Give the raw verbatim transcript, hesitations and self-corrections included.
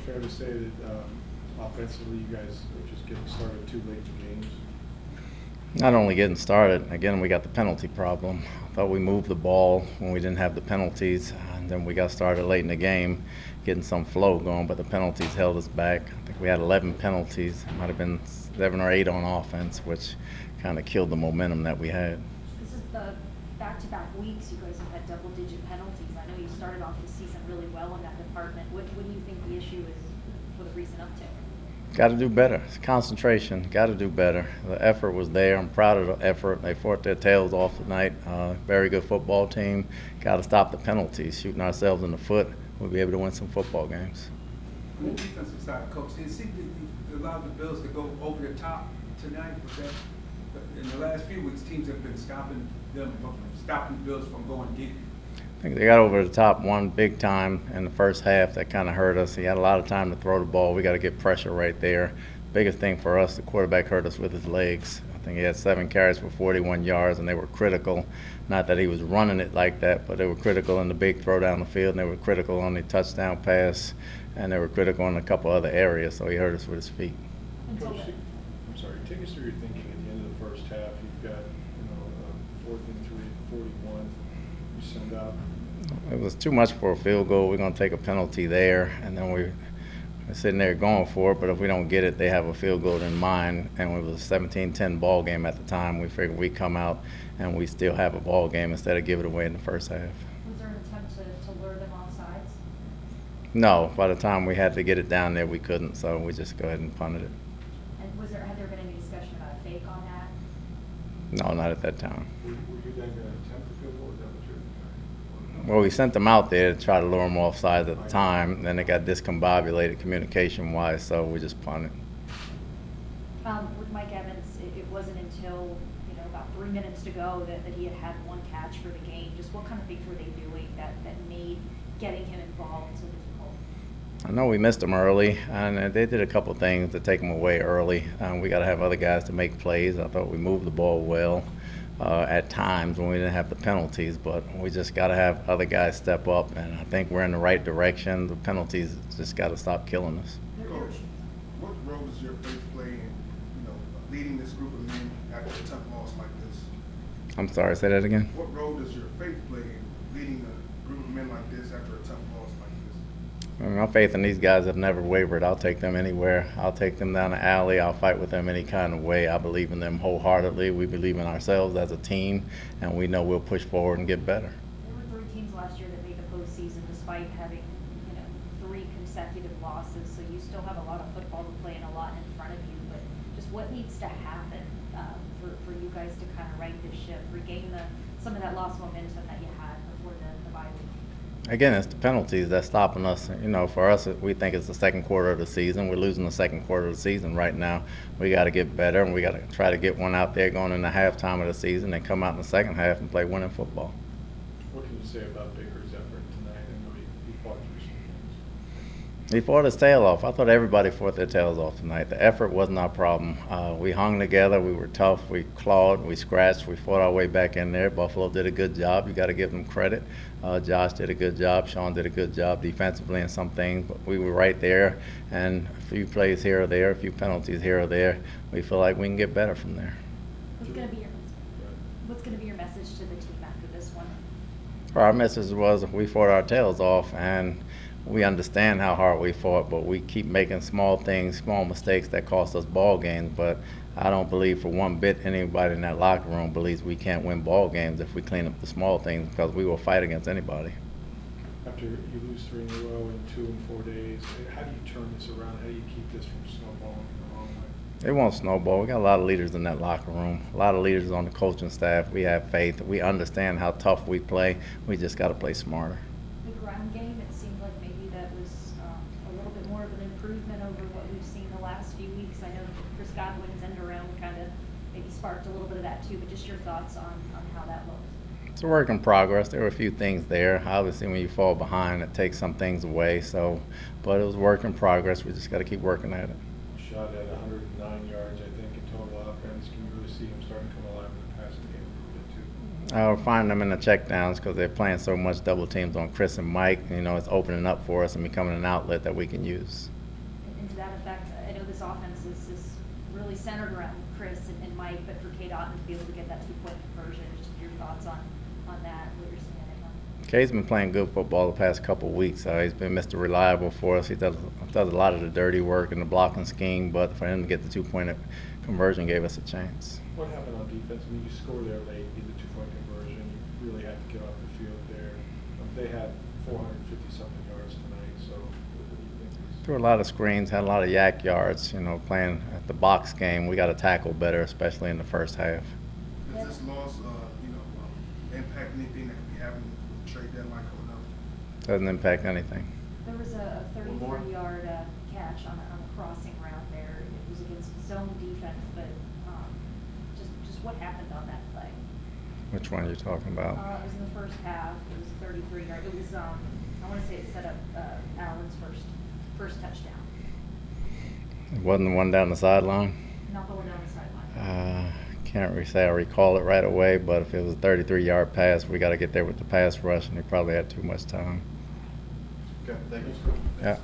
it's fair to say that um, offensively you guys are just getting started too late in games? Not only getting started, again, we got the penalty problem. I thought we moved the ball when we didn't have the penalties, and then we got started late in the game getting some flow going, but the penalties held us back. I think we had eleven penalties. It might have been seven or eight on offense, which kind of killed the momentum that we had. This is the back-to-back weeks you guys have had double-digit penalties. I know you started off the season really well in that department. What, what do you think the issue is for the recent uptick? Got to do better. It's concentration. Got to do better. The effort was there. I'm proud of the effort. They fought their tails off tonight. Uh, very good football team. Got to stop the penalties. Shooting ourselves in the foot, we'll be able to win some football games. On the defensive side, Coach, it seemed to allow the Bills to go over the top tonight. In the last few weeks, teams have been stopping them, from, stopping the Bills from going deep. I think they got over the top one big time in the first half. That kind of hurt us. He had a lot of time to throw the ball. We got to get pressure right there. Biggest thing for us, the quarterback hurt us with his legs. I think he had seven carries for forty-one yards, and they were critical. Not that he was running it like that, but they were critical in the big throw down the field, and they were critical on the touchdown pass, and they were critical in a couple other areas, so he hurt us with his feet. Coach, I'm sorry, take us through your thinking at the end of the first half. You've got, you know, fourth and three, forty-one. You send out. It was too much for a field goal. We're going to take a penalty there, and then we're sitting there going for it. But if we don't get it, they have a field goal in mind. And it was a seventeen ten ball game at the time. We figured we come out and we still have a ball game instead of give it away in the first half. Was there an attempt to, to lure them off sides? No. By the time we had to get it down there, we couldn't. So we just go ahead and punted it. And was there, had there been any discussion about a fake on that? No, not at that time. Were, were you then going to attempt the field goal? Well, we sent them out there to try to lure them off sides at the time. Then it got discombobulated communication-wise, so we just punted. Um, with Mike Evans, it, it wasn't until, you know, about three minutes to go that, that he had had one catch for the game. Just what kind of things were they doing that, that made getting him involved so difficult? I know we missed him early, and they did a couple things to take him away early. Um, we got to have other guys to make plays. I thought we moved the ball well. Uh, at times when we didn't have the penalties, but we just got to have other guys step up, and I think we're in the right direction. The penalties just got to stop killing us. Coach, what role is your faith playing, you know, leading this group of men after a tough loss like this? I'm sorry, say that again. What role does your faith play in leading a group of men like this after a tough loss like this? I mean, my faith in these guys have never wavered. I'll take them anywhere. I'll take them down the alley. I'll fight with them any kind of way. I believe in them wholeheartedly. We believe in ourselves as a team, and we know we'll push forward and get better. There were three teams last year that made the postseason despite having, you know, three consecutive losses. So you still have a lot of football to play and a lot in front of you. But just what needs to happen uh, for, for you guys to kind of right this ship, regain the, some of that lost momentum that you had before the, the bye week? Again, it's the penalties that's stopping us. You know, for us, we think it's the second quarter of the season. We're losing the second quarter of the season right now. We got to get better, and we got to try to get one out there going in the halftime of the season and come out in the second half and play winning football. What can you say about Baker's effort tonight? I know he, he fought through some things. He fought his tail off. I thought everybody fought their tails off tonight. The effort wasn't our problem. Uh, we hung together. We were tough. We clawed. We scratched. We fought our way back in there. Buffalo did a good job. You got to give them credit. Uh, Josh did a good job. Sean did a good job defensively in some things, but we were right there. And a few plays here or there, a few penalties here or there. We feel like we can get better from there. What's going to be your, what's going to be your message to the team after this one? Our message was we fought our tails off, and we understand how hard we fought, but we keep making small things, small mistakes that cost us ball games. But I don't believe for one bit anybody in that locker room believes we can't win ball games if we clean up the small things, because we will fight against anybody. After you lose three in a row in two and four days, how do you turn this around? How do you keep this from snowballing the wrong way? It won't snowball. We got a lot of leaders in that locker room, a lot of leaders on the coaching staff. We have faith. We understand how tough we play. We just got to play smarter. The ground game, it seemed like maybe that was um, a little bit more of an improvement over what we've seen the last few weeks. I know Chris Godwin's end around kind of maybe sparked a little bit of that too, but just your thoughts on, on how that looked. It's a work in progress. There were a few things there. Obviously, when you fall behind, it takes some things away. So, but it was a work in progress. We just got to keep working at it. Shot at one hundred nine yards, I think, in total offense. Can you really see him starting to come alive in the passing game a little bit too? I'll find them in the checkdowns because they're playing so much double teams on Chris and Mike. You know, it's opening up for us and becoming an outlet that we can use. And to that effect, I know this offense is just really centered around Chris and, and Mike, but for K-Dot to be able to get that two-point conversion, just your thoughts on, on that, what you're seeing at him. K's been playing good football the past couple of weeks. Uh, he's been Mister Reliable for us. He does, does a lot of the dirty work and the blocking scheme, but for him to get the two-point conversion gave us a chance. What happened on defense? I mean, you score there late, you get the two-point conversion, you really had to get off the field there. They had four hundred fifty something yards tonight, so what do you think? Threw a lot of screens, had a lot of yak yards, you know, playing at the box game. We got to tackle better, especially in the first half. Does this loss, uh, you know, impact anything that could be happening with the trade deadline coming up? Doesn't impact anything. There was a thirty-three yard uh, catch on a, on a crossing route there. It was against zone defense, but what happened on that play? Which one are you talking about? Uh, it was in the first half. It was thirty-three yards. It was, um, I want to say it set up uh, Allen's first first touchdown. It wasn't the one down the sideline? Not the one down the sideline. Uh, can't really say I recall it right away, but if it was a thirty-three yard pass, we got to get there with the pass rush, and he probably had too much time. Okay, thank you. Yeah.